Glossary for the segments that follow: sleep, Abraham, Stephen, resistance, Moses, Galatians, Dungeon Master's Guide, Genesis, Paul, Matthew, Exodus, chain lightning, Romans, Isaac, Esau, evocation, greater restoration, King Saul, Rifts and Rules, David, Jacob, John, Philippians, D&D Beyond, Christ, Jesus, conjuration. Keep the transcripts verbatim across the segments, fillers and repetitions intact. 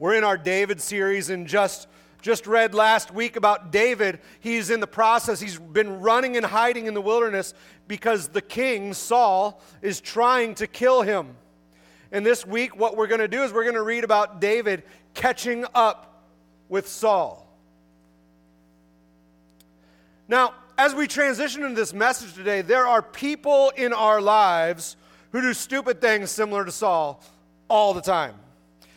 We're in our David series and just, just read last week about David. He's in the process. He's been running and hiding in the wilderness because the king, Saul, is trying to kill him. And this week, what we're going to do is we're going to read about David catching up with Saul. Now, as we transition into this message today, there are people in our lives who do stupid things similar to Saul all the time.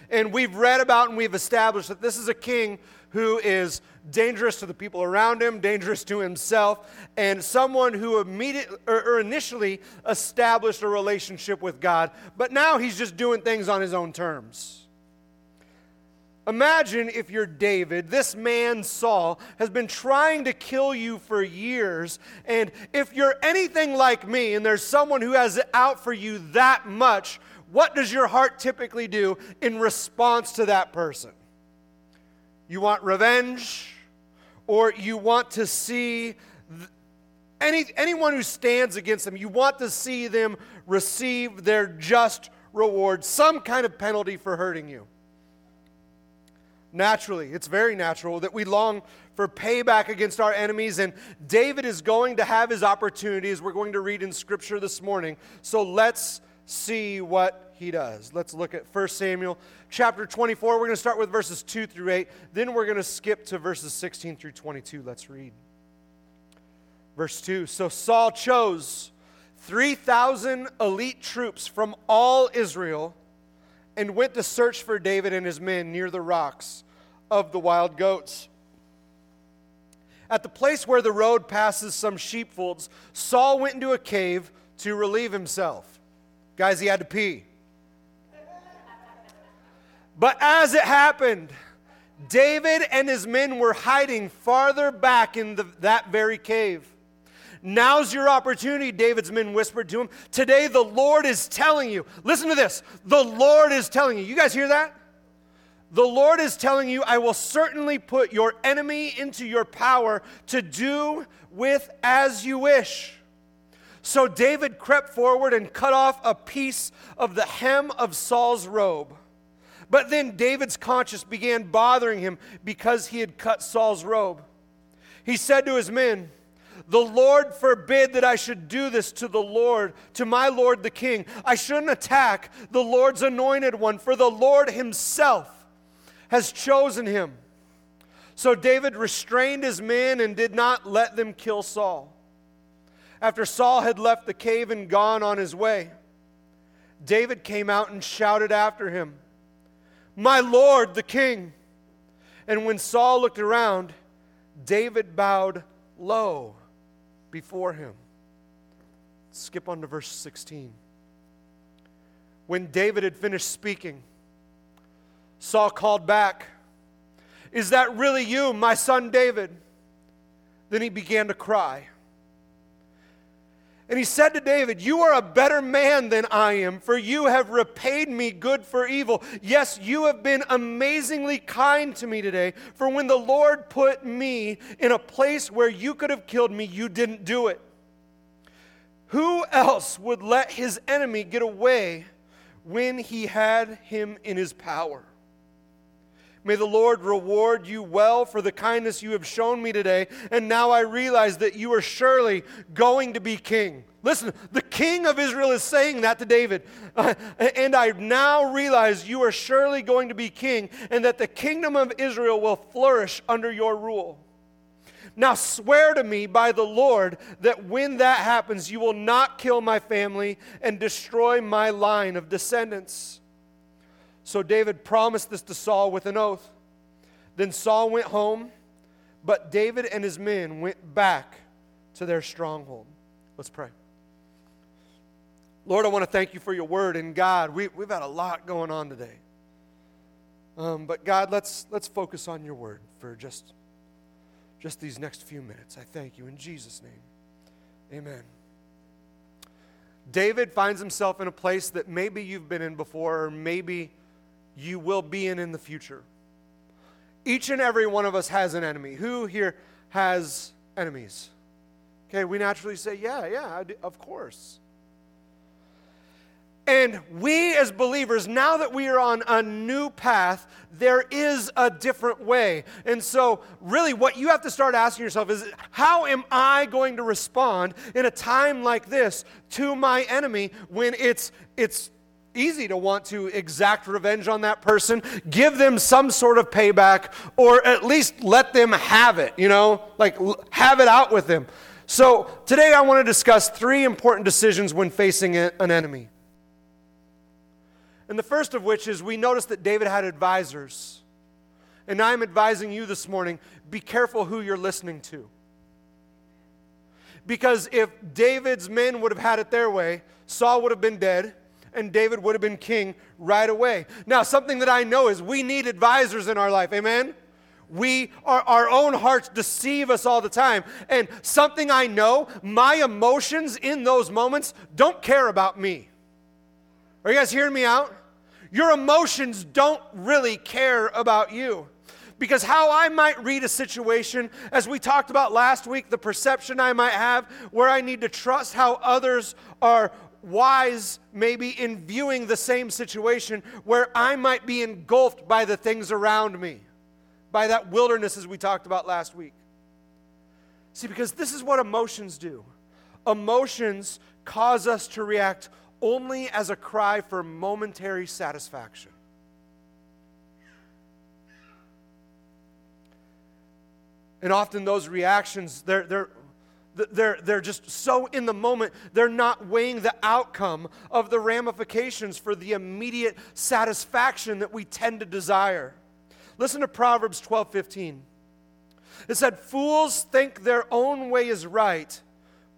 And we've read about and we've established that this is a king who is dangerous to the people around him, dangerous to himself, and someone who immediately or, or initially established a relationship with God, but now he's just doing things on his own terms. Imagine if you're David, this man Saul has been trying to kill you for years, and if you're anything like me and there's someone who has it out for you that much, what does your heart typically do in response to that person? You want revenge, or you want to see th- any anyone who stands against them, you want to see them receive their just reward, some kind of penalty for hurting you. Naturally, it's very natural that we long for payback against our enemies, and David is going to have his opportunities. We're going to read in Scripture this morning, so let's see what he does. Let's look at First Samuel chapter twenty-four. We're going to start with verses two through eight. Then we're going to skip to verses sixteen through twenty-two. Let's read. Verse two, so Saul chose three thousand elite troops from all Israel and went to search for David and his men near the rocks of the wild goats. At the place where the road passes some sheepfolds, Saul went into a cave to relieve himself. Guys, he had to pee. But as it happened, David and his men were hiding farther back in the, that very cave. Now's your opportunity, David's men whispered to him. Today the Lord is telling you. Listen to this. The Lord is telling you. You guys hear that? The Lord is telling you, I will certainly put your enemy into your power to do with as you wish. So David crept forward and cut off a piece of the hem of Saul's robe. But then David's conscience began bothering him because he had cut Saul's robe. He said to his men, the Lord forbid that I should do this to the Lord, to my Lord the king. I shouldn't attack the Lord's anointed one, for the Lord himself has chosen him. So David restrained his men and did not let them kill Saul. After Saul had left the cave and gone on his way, David came out and shouted after him, my Lord, the king. And when Saul looked around, David bowed low before him. Skip on to verse sixteen. When David had finished speaking, Saul called back, is that really you, my son David? Then he began to cry. And he said to David, you are a better man than I am, for you have repaid me good for evil. Yes, you have been amazingly kind to me today, for when the Lord put me in a place where you could have killed me, you didn't do it. Who else would let his enemy get away when he had him in his power? May the Lord reward you well for the kindness you have shown me today. And now I realize that you are surely going to be king. Listen, the king of Israel is saying that to David. Uh, and I now realize you are surely going to be king and that the kingdom of Israel will flourish under your rule. Now swear to me by the Lord that when that happens, you will not kill my family and destroy my line of descendants. So David promised this to Saul with an oath. Then Saul went home, but David and his men went back to their stronghold. Let's pray. Lord, I want to thank you for your word. And God, we, we've had a lot going on today. Um, but God, let's let's focus on your word for just, just these next few minutes. I thank you in Jesus' name. Amen. David finds himself in a place that maybe you've been in before, or maybe you will be in in the future. Each and every one of us has an enemy. Who here has enemies? Okay, we naturally say, yeah, yeah, I do, of course. And we as believers, now that we are on a new path, there is a different way. And so really what you have to start asking yourself is, how am I going to respond in a time like this to my enemy when it's it's easy to want to exact revenge on that person, give them some sort of payback, or at least let them have it, you know, like have it out with them. So today I want to discuss three important decisions when facing a, an enemy. And the first of which is we notice that David had advisors. And I'm advising you this morning, be careful who you're listening to. Because if David's men would have had it their way, Saul would have been dead, and David would have been king right away. Now, something that I know is we need advisors in our life, amen? We, our, our own hearts deceive us all the time. And something I know, my emotions in those moments don't care about me. Are you guys hearing me out? Your emotions don't really care about you. Because how I might read a situation, as we talked about last week, the perception I might have, where I need to trust how others are wise maybe in viewing the same situation, where I might be engulfed by the things around me, by that wilderness as we talked about last week. See, because this is what emotions do. Emotions cause us to react only as a cry for momentary satisfaction. And often those reactions, they're they're They're, they're just so in the moment, they're not weighing the outcome of the ramifications for the immediate satisfaction that we tend to desire. Listen to Proverbs twelve fifteen. It said, "Fools think their own way is right,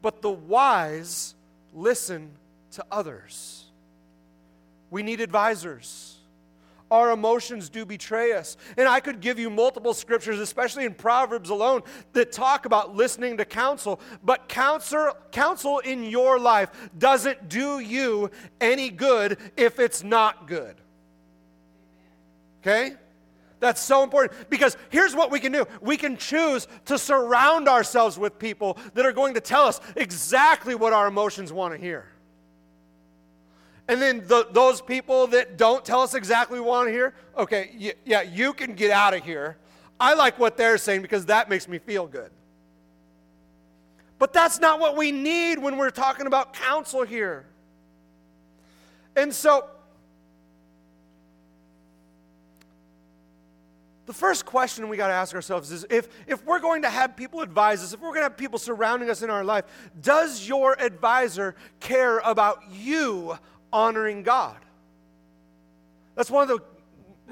but the wise listen to others." We need advisors. Our emotions do betray us. And I could give you multiple scriptures, especially in Proverbs alone, that talk about listening to counsel. But counsel, counsel in your life doesn't do you any good if it's not good. Okay? That's so important, because here's what we can do. We can choose to surround ourselves with people that are going to tell us exactly what our emotions want to hear. And then the, those people that don't tell us exactly what we want to hear, okay, y- yeah, you can get out of here. I like what they're saying because that makes me feel good. But that's not what we need when we're talking about counsel here. And so, the first question we got to ask ourselves is, if, if we're going to have people advise us, if we're going to have people surrounding us in our life, does your advisor care about you honoring God? That's one of the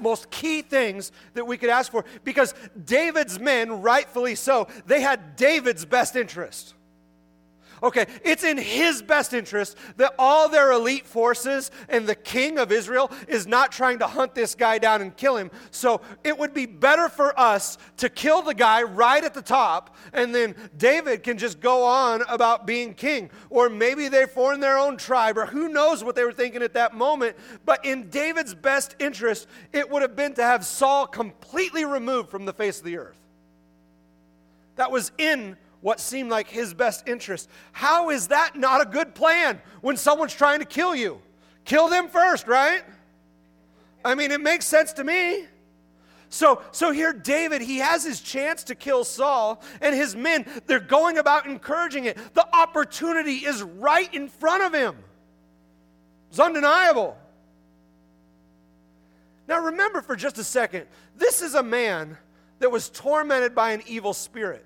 most key things that we could ask for, because David's men, rightfully so, they had David's best interest. Okay, it's in his best interest that all their elite forces and the king of Israel is not trying to hunt this guy down and kill him. So it would be better for us to kill the guy right at the top, and then David can just go on about being king. Or maybe they formed their own tribe, or who knows what they were thinking at that moment. But in David's best interest, it would have been to have Saul completely removed from the face of the earth. That was in what seemed like his best interest. How is that not a good plan when someone's trying to kill you? Kill them first, right? I mean, it makes sense to me. So, so here David, he has his chance to kill Saul, and his men, they're going about encouraging it. The opportunity is right in front of him. It's undeniable. Now remember for just a second, this is a man that was tormented by an evil spirit.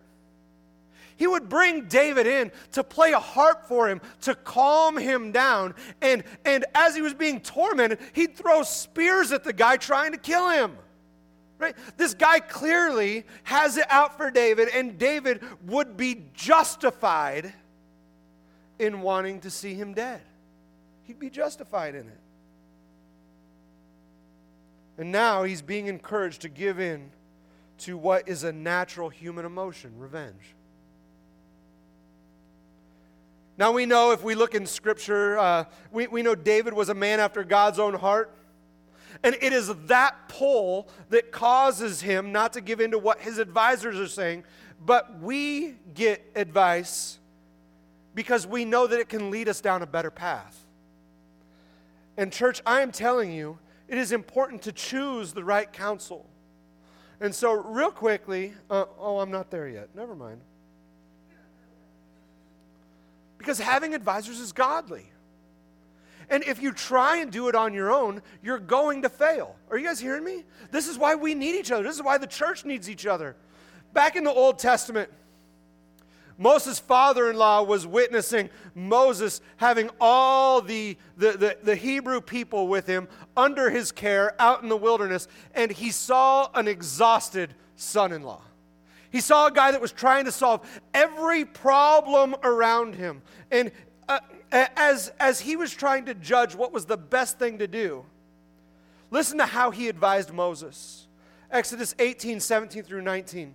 He would bring David in to play a harp for him, to calm him down. And, and as he was being tormented, he'd throw spears at the guy trying to kill him. Right? This guy clearly has it out for David, and David would be justified in wanting to see him dead. He'd be justified in it. And now he's being encouraged to give in to what is a natural human emotion, revenge. Now we know, if we look in Scripture, uh, we, we know David was a man after God's own heart. And it is that pull that causes him not to give in to what his advisors are saying. But we get advice because we know that it can lead us down a better path. And church, I am telling you, it is important to choose the right counsel. And so real quickly, uh, oh, I'm not there yet. Never mind. Because having advisors is godly. And if you try and do it on your own, you're going to fail. Are you guys hearing me? This is why we need each other. This is why the church needs each other. Back in the Old Testament, Moses' father-in-law was witnessing Moses having all the, the, the, the Hebrew people with him under his care out in the wilderness, and he saw an exhausted son-in-law. He saw a guy that was trying to solve every problem around him. And uh, as, as he was trying to judge what was the best thing to do, listen to how he advised Moses. Exodus eighteen, seventeen through nineteen.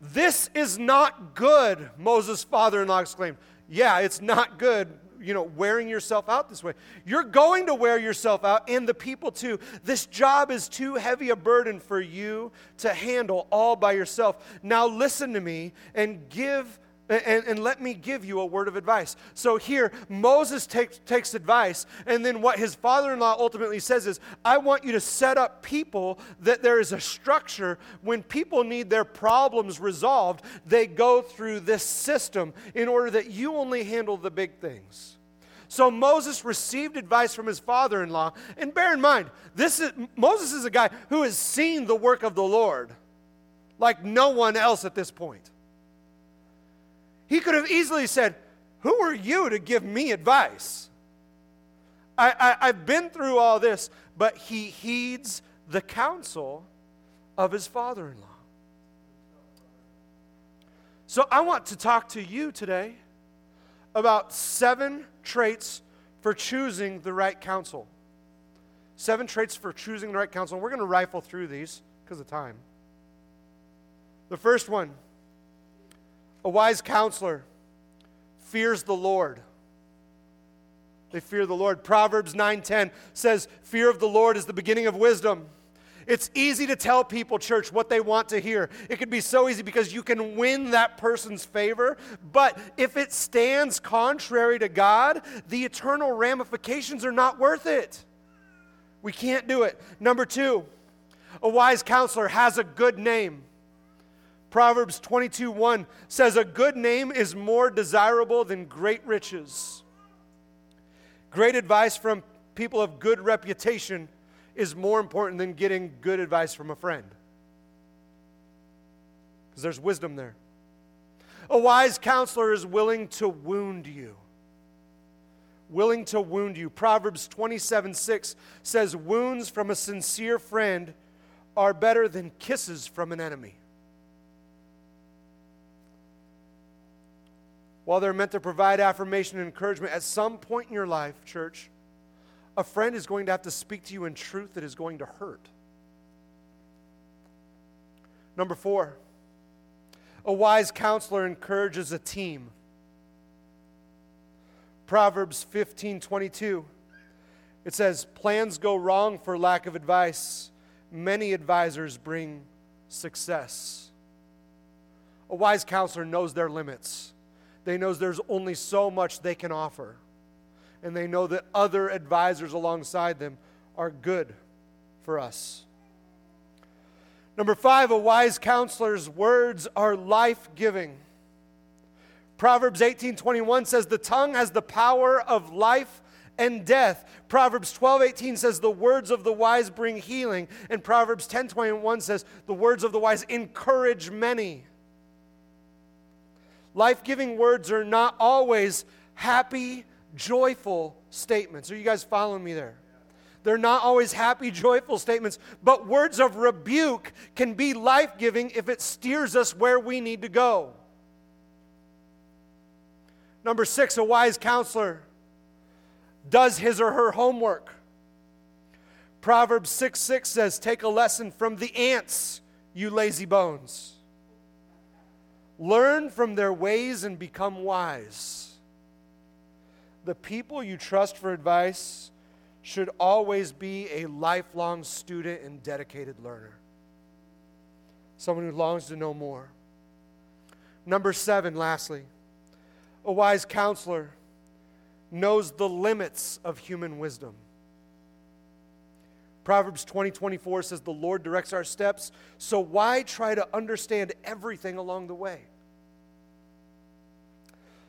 "This is not good," Moses' father-in-law exclaimed. "Yeah, it's not good, you know, wearing yourself out this way. You're going to wear yourself out, and the people too. This job is too heavy a burden for you to handle all by yourself. Now listen to me and give and, and let me give you a word of advice." So here, Moses takes takes advice, and then what his father-in-law ultimately says is, I want you to set up people that there is a structure. When people need their problems resolved, they go through this system in order that you only handle the big things. So Moses received advice from his father-in-law, and bear in mind, this is Moses is a guy who has seen the work of the Lord like no one else at this point. He could have easily said, who are you to give me advice? I, I, I've been through all this, but he heeds the counsel of his father-in-law. So I want to talk to you today about seven traits for choosing the right counsel. Seven traits for choosing the right counsel. And we're going to rifle through these because of time. The first one. A wise counselor fears the Lord. They fear the Lord. Proverbs nine ten says, fear of the Lord is the beginning of wisdom. It's easy to tell people, church, what they want to hear. It can be so easy because you can win that person's favor. But if it stands contrary to God, the eternal ramifications are not worth it. We can't do it. Number two, a wise counselor has a good name. Proverbs twenty-two one says, a good name is more desirable than great riches. Great advice from people of good reputation is more important than getting good advice from a friend, because there's wisdom there. A wise counselor is willing to wound you. Willing to wound you. Proverbs twenty-seven six says, wounds from a sincere friend are better than kisses from an enemy. While they're meant to provide affirmation and encouragement, at some point in your life, church, a friend is going to have to speak to you in truth that is going to hurt. Number four, a wise counselor encourages a team. Proverbs fifteen twenty-two, it says, plans go wrong for lack of advice. Many advisors bring success. A wise counselor knows their limits. They know there's only so much they can offer. And they know that other advisors alongside them are good for us. Number five, a wise counselor's words are life-giving. Proverbs eighteen twenty-one says, the tongue has the power of life and death. Proverbs twelve eighteen says, the words of the wise bring healing. And Proverbs ten twenty-one says, the words of the wise encourage many. Life-giving words are not always happy, joyful statements. Are you guys following me there? They're not always happy, joyful statements, but words of rebuke can be life-giving if it steers us where we need to go. Number six, a wise counselor does his or her homework. Proverbs six six says, take a lesson from the ants, you lazy bones. Learn from their ways and become wise. The people you trust for advice should always be a lifelong student and dedicated learner. Someone who longs to know more. Number seven, lastly, a wise counselor knows the limits of human wisdom. Proverbs twenty twenty-four says, the Lord directs our steps, so why try to understand everything along the way?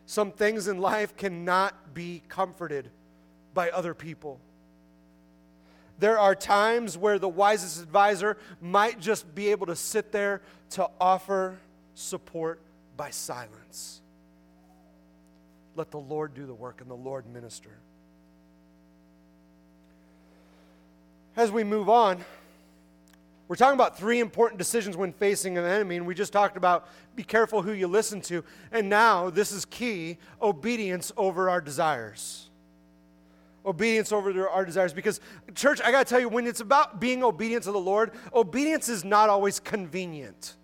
Some things in life cannot be comforted by other people. There are times where the wisest advisor might just be able to sit there to offer support by silence. Let the Lord do the work and the Lord minister. As we move on, we're talking about three important decisions when facing an enemy, and we just talked about be careful who you listen to. And now, this is key, obedience over our desires. Obedience over our desires. Because, church, I got to tell you, when it's about being obedient to the Lord, obedience is not always convenient.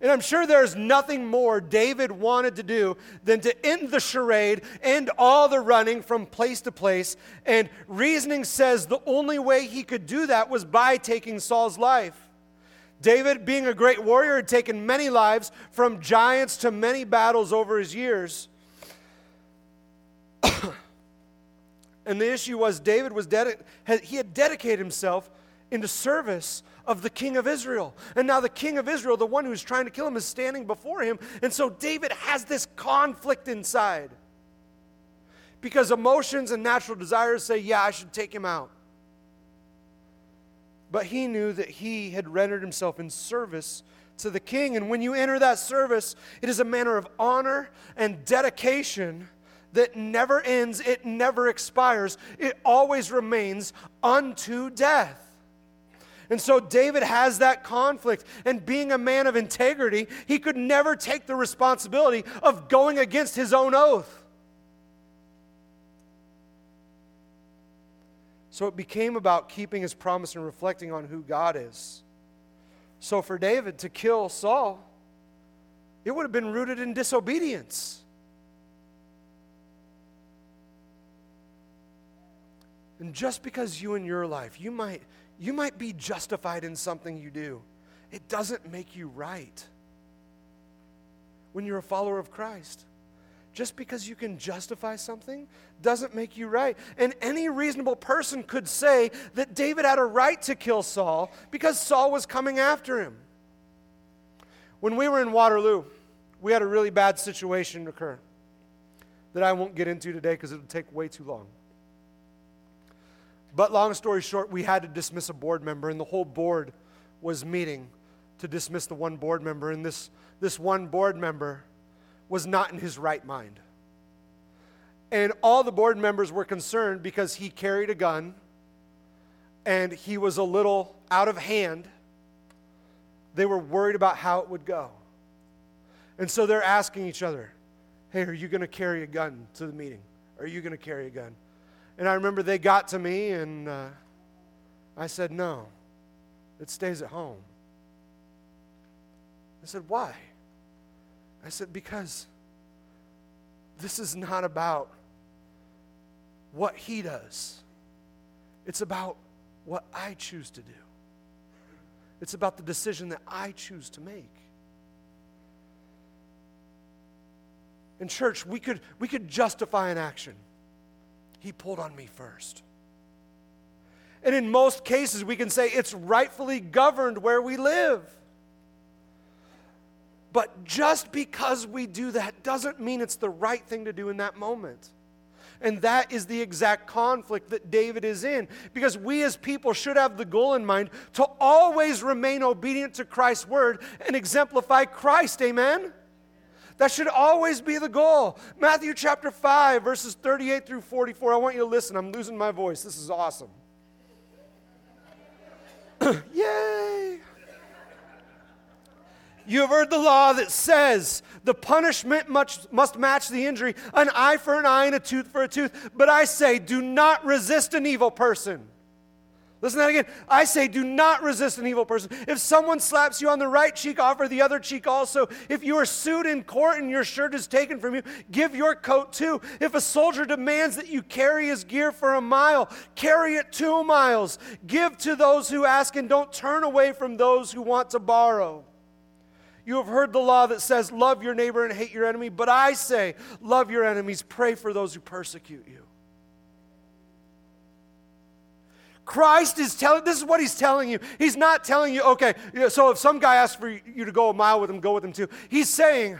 And I'm sure there's nothing more David wanted to do than to end the charade, end all the running from place to place. And reasoning says the only way he could do that was by taking Saul's life. David, being a great warrior, had taken many lives, from giants to many battles over his years. And the issue was David was dedi- he had dedicated himself into service of the king of Israel. And now the king of Israel, the one who's trying to kill him, is standing before him. And so David has this conflict inside, because emotions and natural desires say, yeah, I should take him out. But he knew that he had rendered himself in service to the king. And when you enter that service, it is a manner of honor and dedication that never ends, it never expires, it always remains unto death. And so David has that conflict, and being a man of integrity, he could never take the responsibility of going against his own oath. So it became about keeping his promise and reflecting on who God is. So for David to kill Saul, it would have been rooted in disobedience. And just because you in your life, you might... You might be justified in something you do. It doesn't make you right when you're a follower of Christ. Just because you can justify something doesn't make you right. And any reasonable person could say that David had a right to kill Saul because Saul was coming after him. When we were in Waterloo, we had a really bad situation occur that I won't get into today because it would take way too long. But long story short, we had to dismiss a board member, and the whole board was meeting to dismiss the one board member, and this, this one board member was not in his right mind. And all the board members were concerned because he carried a gun, and he was a little out of hand. They were worried about how it would go. And so they're asking each other, hey, are you going to carry a gun to the meeting? Are you going to carry a gun? And I remember they got to me, and uh, I said, no, it stays at home. They said, why? I said, because this is not about what he does. It's about what I choose to do. It's about the decision that I choose to make. In church, we could, we could justify an action. He pulled on me first. And in most cases, we can say it's rightfully governed where we live. But just because we do that doesn't mean it's the right thing to do in that moment. And that is the exact conflict that David is in. Because we as people should have the goal in mind to always remain obedient to Christ's word and exemplify Christ. Amen? That should always be the goal. Matthew chapter five, verses thirty-eight through forty-four. I want you to listen. I'm losing my voice. This is awesome. Yay! You have heard the law that says the punishment much, must match the injury, an eye for an eye and a tooth for a tooth. But I say, do not resist an evil person. Listen to that again. I say, do not resist an evil person. If someone slaps you on the right cheek, offer the other cheek also. If you are sued in court and your shirt is taken from you, give your coat too. If a soldier demands that you carry his gear for a mile, carry it two miles. Give to those who ask, and don't turn away from those who want to borrow. You have heard the law that says, love your neighbor and hate your enemy. But I say, love your enemies, pray for those who persecute you. Christ is telling, this is what he's telling you. He's not telling you, okay, so if some guy asks for you to go a mile with him, go with him too. He's saying,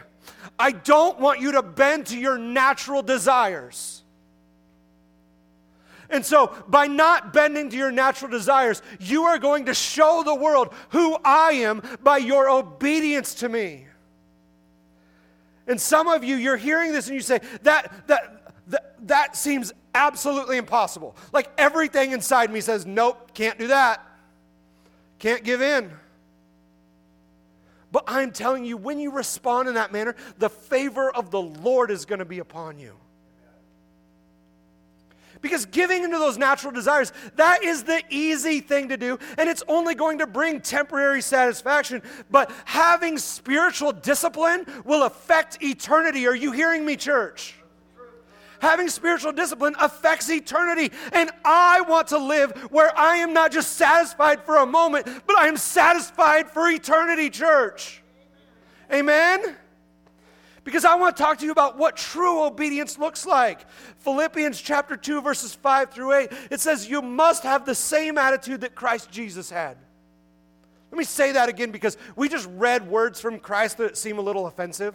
I don't want you to bend to your natural desires. And so by not bending to your natural desires, you are going to show the world who I am by your obedience to me. And some of you, you're hearing this and you say, that, that, that, that seems absolutely impossible. Like everything inside me says, nope, can't do that. Can't give in. But I'm telling you, when you respond in that manner, the favor of the Lord is going to be upon you. Because giving into those natural desires, that is the easy thing to do, and it's only going to bring temporary satisfaction. But having spiritual discipline will affect eternity. Are you hearing me, church? Having spiritual discipline affects eternity, and I want to live where I am not just satisfied for a moment, but I am satisfied for eternity, church. Amen? Amen? Because I want to talk to you about what true obedience looks like. Philippians chapter two, verses five through eight, it says, you must have the same attitude that Christ Jesus had. Let me say that again, because we just read words from Christ that seem a little offensive.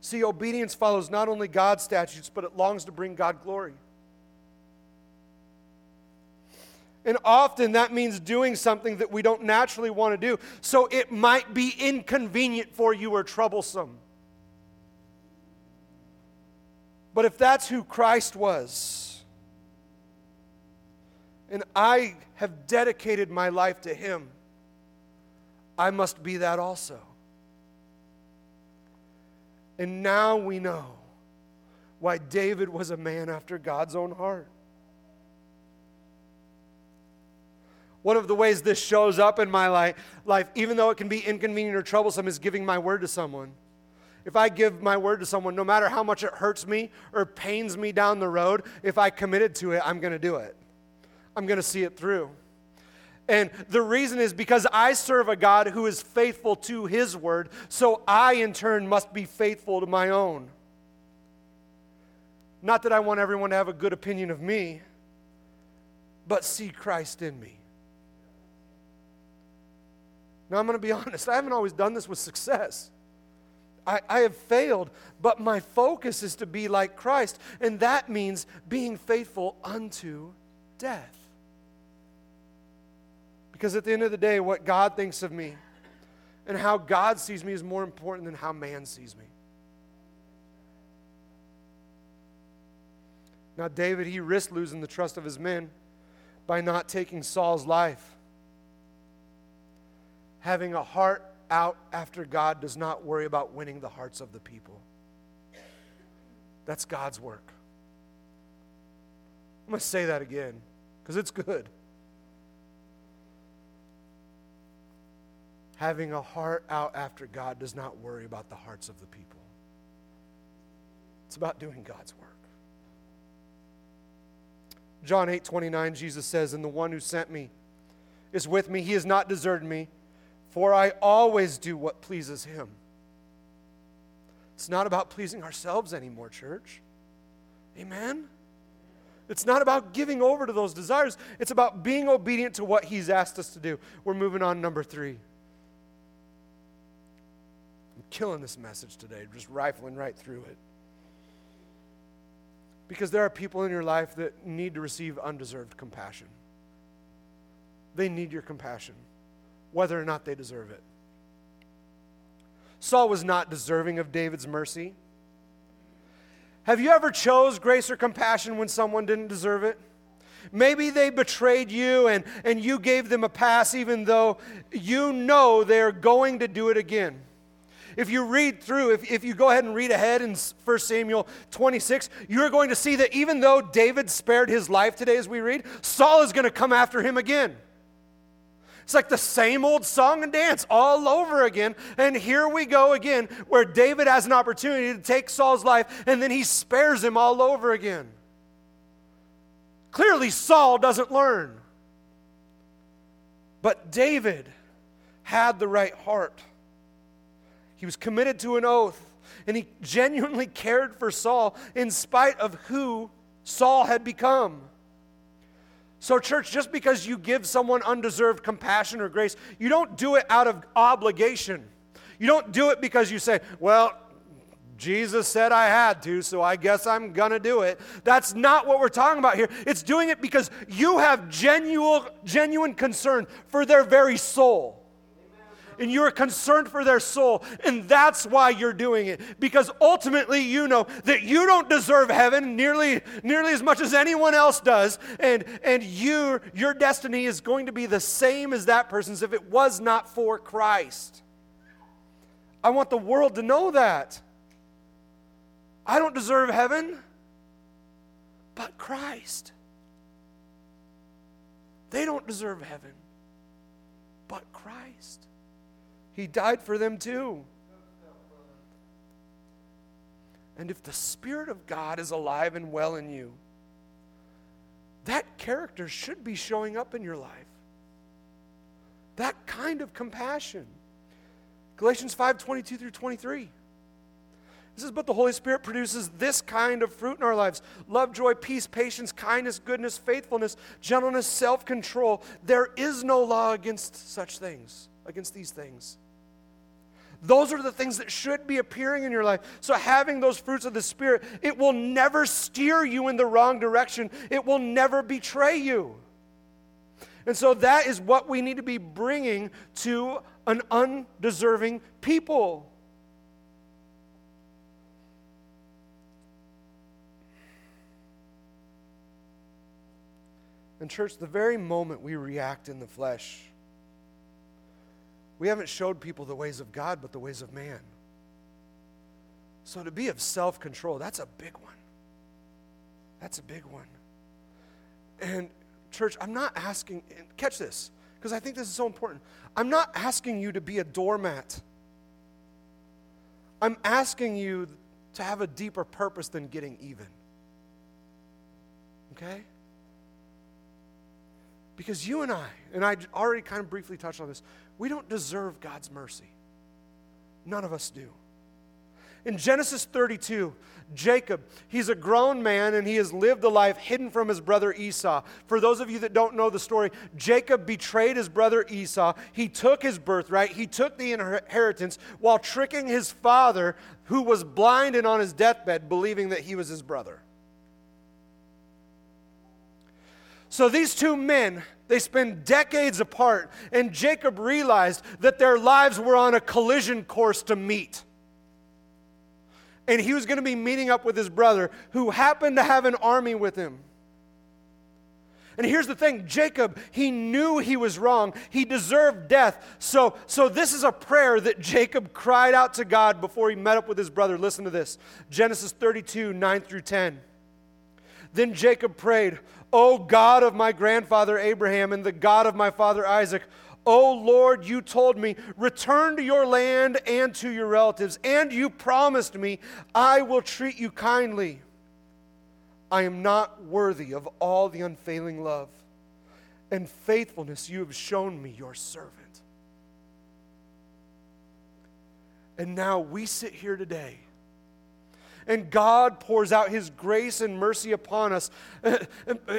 See, obedience follows not only God's statutes, but it longs to bring God glory. And often that means doing something that we don't naturally want to do, so it might be inconvenient for you or troublesome. But if that's who Christ was, and I have dedicated my life to him, I must be that also. And now we know why David was a man after God's own heart. One of the ways this shows up in my life, even though it can be inconvenient or troublesome, is giving my word to someone. If I give my word to someone, no matter how much it hurts me or pains me down the road, if I committed to it, I'm going to do it. I'm going to see it through. And the reason is because I serve a God who is faithful to his word, so I in turn must be faithful to my own. Not that I want everyone to have a good opinion of me, but see Christ in me. Now I'm going to be honest, I haven't always done this with success. I, I have failed, but my focus is to be like Christ, and that means being faithful unto death. Because at the end of the day, what God thinks of me and how God sees me is more important than how man sees me. Now, David, he risked losing the trust of his men by not taking Saul's life. Having a heart out after God does not worry about winning the hearts of the people. That's God's work. I'm going to say that again because it's good. Having a heart out after God does not worry about the hearts of the people. It's about doing God's work. John eight twenty-nine, Jesus says, and the one who sent me is with me. He has not deserted me, for I always do what pleases him. It's not about pleasing ourselves anymore, church. Amen? It's not about giving over to those desires. It's about being obedient to what he's asked us to do. We're moving on number three. Killing this message today, just rifling right through it. Because there are people in your life that need to receive undeserved compassion. They need your compassion, whether or not they deserve it. Saul was not deserving of David's mercy. Have you ever chose grace or compassion when someone didn't deserve it? Maybe they betrayed you and, and you gave them a pass even though you know they're going to do it again. If you read through, if, if you go ahead and read ahead in First Samuel twenty-six, you're going to see that even though David spared his life today as we read, Saul is going to come after him again. It's like the same old song and dance all over again. And here we go again where David has an opportunity to take Saul's life and then he spares him all over again. Clearly, Saul doesn't learn. But David had the right heart. He was committed to an oath, and he genuinely cared for Saul in spite of who Saul had become. So, church, just because you give someone undeserved compassion or grace, you don't do it out of obligation. You don't do it because you say, well, Jesus said I had to, so I guess I'm going to do it. That's not what we're talking about here. It's doing it because you have genuine, genuine concern for their very soul. And you're concerned for their soul, and that's why you're doing it. Because ultimately you know that you don't deserve heaven nearly nearly as much as anyone else does, and and you, your destiny is going to be the same as that person's if it was not for Christ. I want the world to know that. I don't deserve heaven, but Christ. They don't deserve heaven, but Christ. He died for them too. And if the Spirit of God is alive and well in you, that character should be showing up in your life. That kind of compassion. Galatians five twenty-two through twenty-three. This is, but the Holy Spirit produces this kind of fruit in our lives. Love, joy, peace, patience, kindness, goodness, faithfulness, gentleness, self-control. There is no law against such things, against these things. Those are the things that should be appearing in your life. So having those fruits of the Spirit, it will never steer you in the wrong direction. It will never betray you. And so that is what we need to be bringing to an undeserving people. And church, the very moment we react in the flesh, we haven't showed people the ways of God, but the ways of man. So to be of self-control, that's a big one. That's a big one. And church, I'm not asking, and catch this, because I think this is so important. I'm not asking you to be a doormat. I'm asking you to have a deeper purpose than getting even. Okay? Because you and I, and I already kind of briefly touched on this, we don't deserve God's mercy. None of us do. In Genesis thirty-two, Jacob, he's a grown man and he has lived a life hidden from his brother Esau. For those of you that don't know the story, Jacob betrayed his brother Esau. He took his birthright. He took the inheritance while tricking his father, who was blind and on his deathbed, believing that he was his brother. So these two men, they spend decades apart, and Jacob realized that their lives were on a collision course to meet. And he was going to be meeting up with his brother, who happened to have an army with him. And here's the thing, Jacob, he knew he was wrong. He deserved death. So, so this is a prayer that Jacob cried out to God before he met up with his brother. Listen to this, Genesis thirty-two, nine through ten. Then Jacob prayed, O God of my grandfather Abraham and the God of my father Isaac, O Lord, you told me, return to your land and to your relatives, and you promised me, I will treat you kindly. I am not worthy of all the unfailing love and faithfulness you have shown me, your servant. And now we sit here today, and God pours out His grace and mercy upon us. And, and,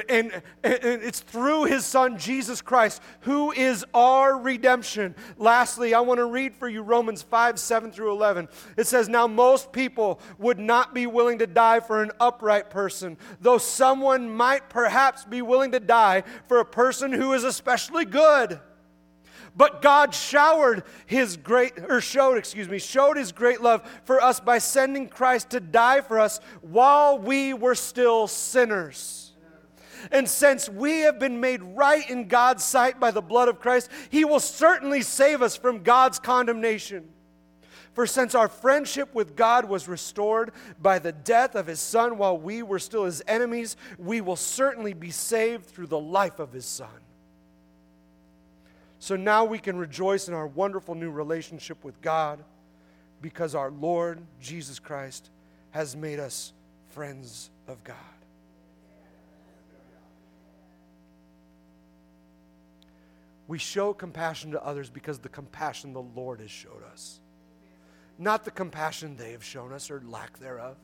and it's through His Son, Jesus Christ, who is our redemption. Lastly, I want to read for you Romans five, seven through eleven. It says, now most people would not be willing to die for an upright person, though someone might perhaps be willing to die for a person who is especially good. But God showered His great, or showed, excuse me, showed His great love for us by sending Christ to die for us while we were still sinners. And since we have been made right in God's sight by the blood of Christ, He will certainly save us from God's condemnation. For since our friendship with God was restored by the death of His Son while we were still His enemies, we will certainly be saved through the life of His Son. So now we can rejoice in our wonderful new relationship with God because our Lord Jesus Christ has made us friends of God. We show compassion to others because the compassion the Lord has showed us. Not the compassion they have shown us or lack thereof,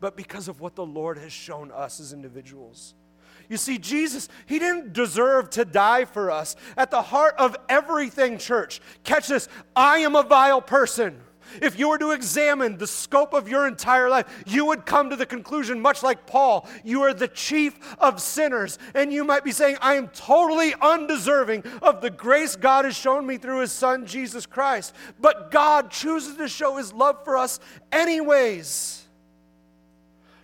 but because of what the Lord has shown us as individuals. You see, Jesus, He didn't deserve to die for us. At the heart of everything, church, catch this, I am a vile person. If you were to examine the scope of your entire life, you would come to the conclusion, much like Paul, you are the chief of sinners. And you might be saying, I am totally undeserving of the grace God has shown me through His Son, Jesus Christ. But God chooses to show His love for us anyways.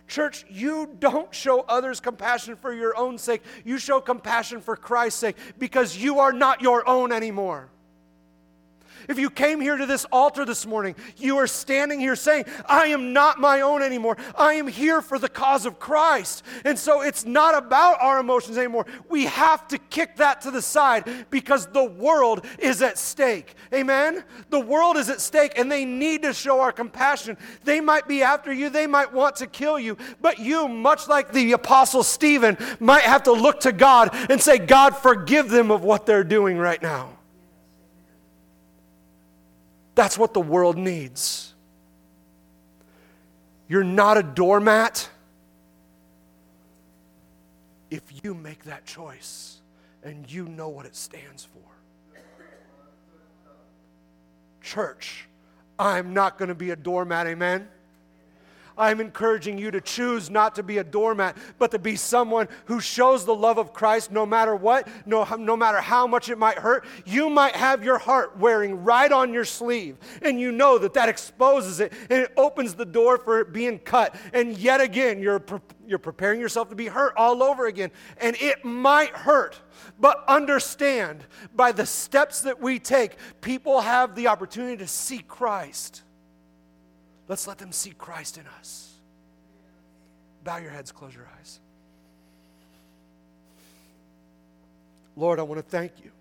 Church, you don't show others compassion for your own sake. You show compassion for Christ's sake because you are not your own anymore. If you came here to this altar this morning, you are standing here saying, I am not my own anymore. I am here for the cause of Christ. And so it's not about our emotions anymore. We have to kick that to the side because the world is at stake. Amen? The world is at stake and they need to show our compassion. They might be after you. They might want to kill you. But you, much like the Apostle Stephen, might have to look to God and say, God, forgive them of what they're doing right now. That's what the world needs. You're not a doormat if you make that choice and you know what it stands for. Church, I'm not going to be a doormat, amen? I'm encouraging you to choose not to be a doormat, but to be someone who shows the love of Christ no matter what, no, no matter how much it might hurt. You might have your heart wearing right on your sleeve, and you know that that exposes it, and it opens the door for it being cut. And yet again, you're, pre- you're preparing yourself to be hurt all over again, and it might hurt. But understand, by the steps that we take, people have the opportunity to see Christ. Let's let them see Christ in us. Bow your heads, close your eyes. Lord, I want to thank you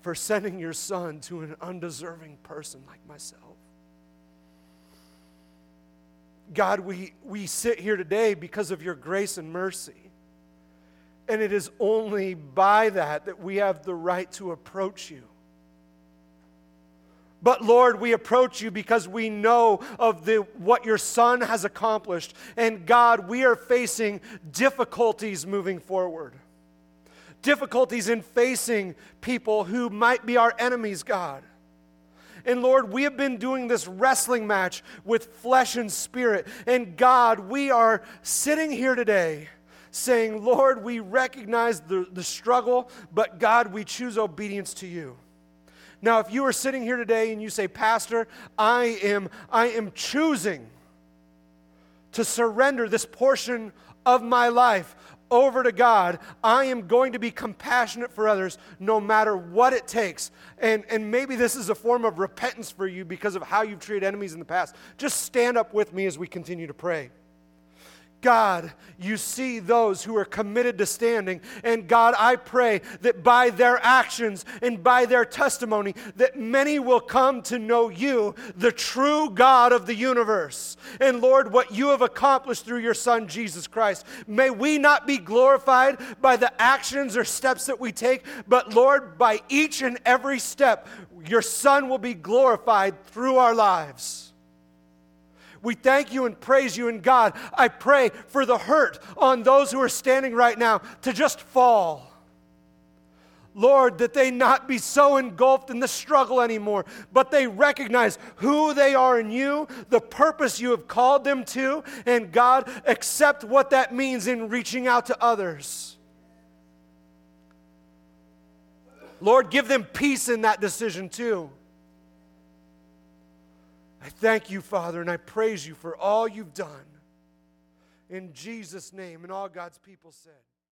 for sending your Son to an undeserving person like myself. God, we, we sit here today because of your grace and mercy. And it is only by that that we have the right to approach you. But Lord, we approach you because we know of the what your Son has accomplished. And God, we are facing difficulties moving forward. Difficulties in facing people who might be our enemies, God. And Lord, we have been doing this wrestling match with flesh and spirit. And God, we are sitting here today saying, Lord, we recognize the, the struggle, but God, we choose obedience to you. Now, if you are sitting here today and you say, Pastor, I am, I am choosing to surrender this portion of my life over to God, I am going to be compassionate for others no matter what it takes. And, and maybe this is a form of repentance for you because of how you've treated enemies in the past. Just stand up with me as we continue to pray. God, you see those who are committed to standing. And God, I pray that by their actions and by their testimony, that many will come to know you, the true God of the universe. And Lord, what you have accomplished through your Son, Jesus Christ. May we not be glorified by the actions or steps that we take, but Lord, by each and every step, your Son will be glorified through our lives. We thank you and praise you. And God, I pray for the hurt on those who are standing right now to just fall. Lord, that they not be so engulfed in the struggle anymore, but they recognize who they are in you, the purpose you have called them to, and God, accept what that means in reaching out to others. Lord, give them peace in that decision too. I thank you, Father, and I praise you for all you've done. in Jesus' name. And all God's people said.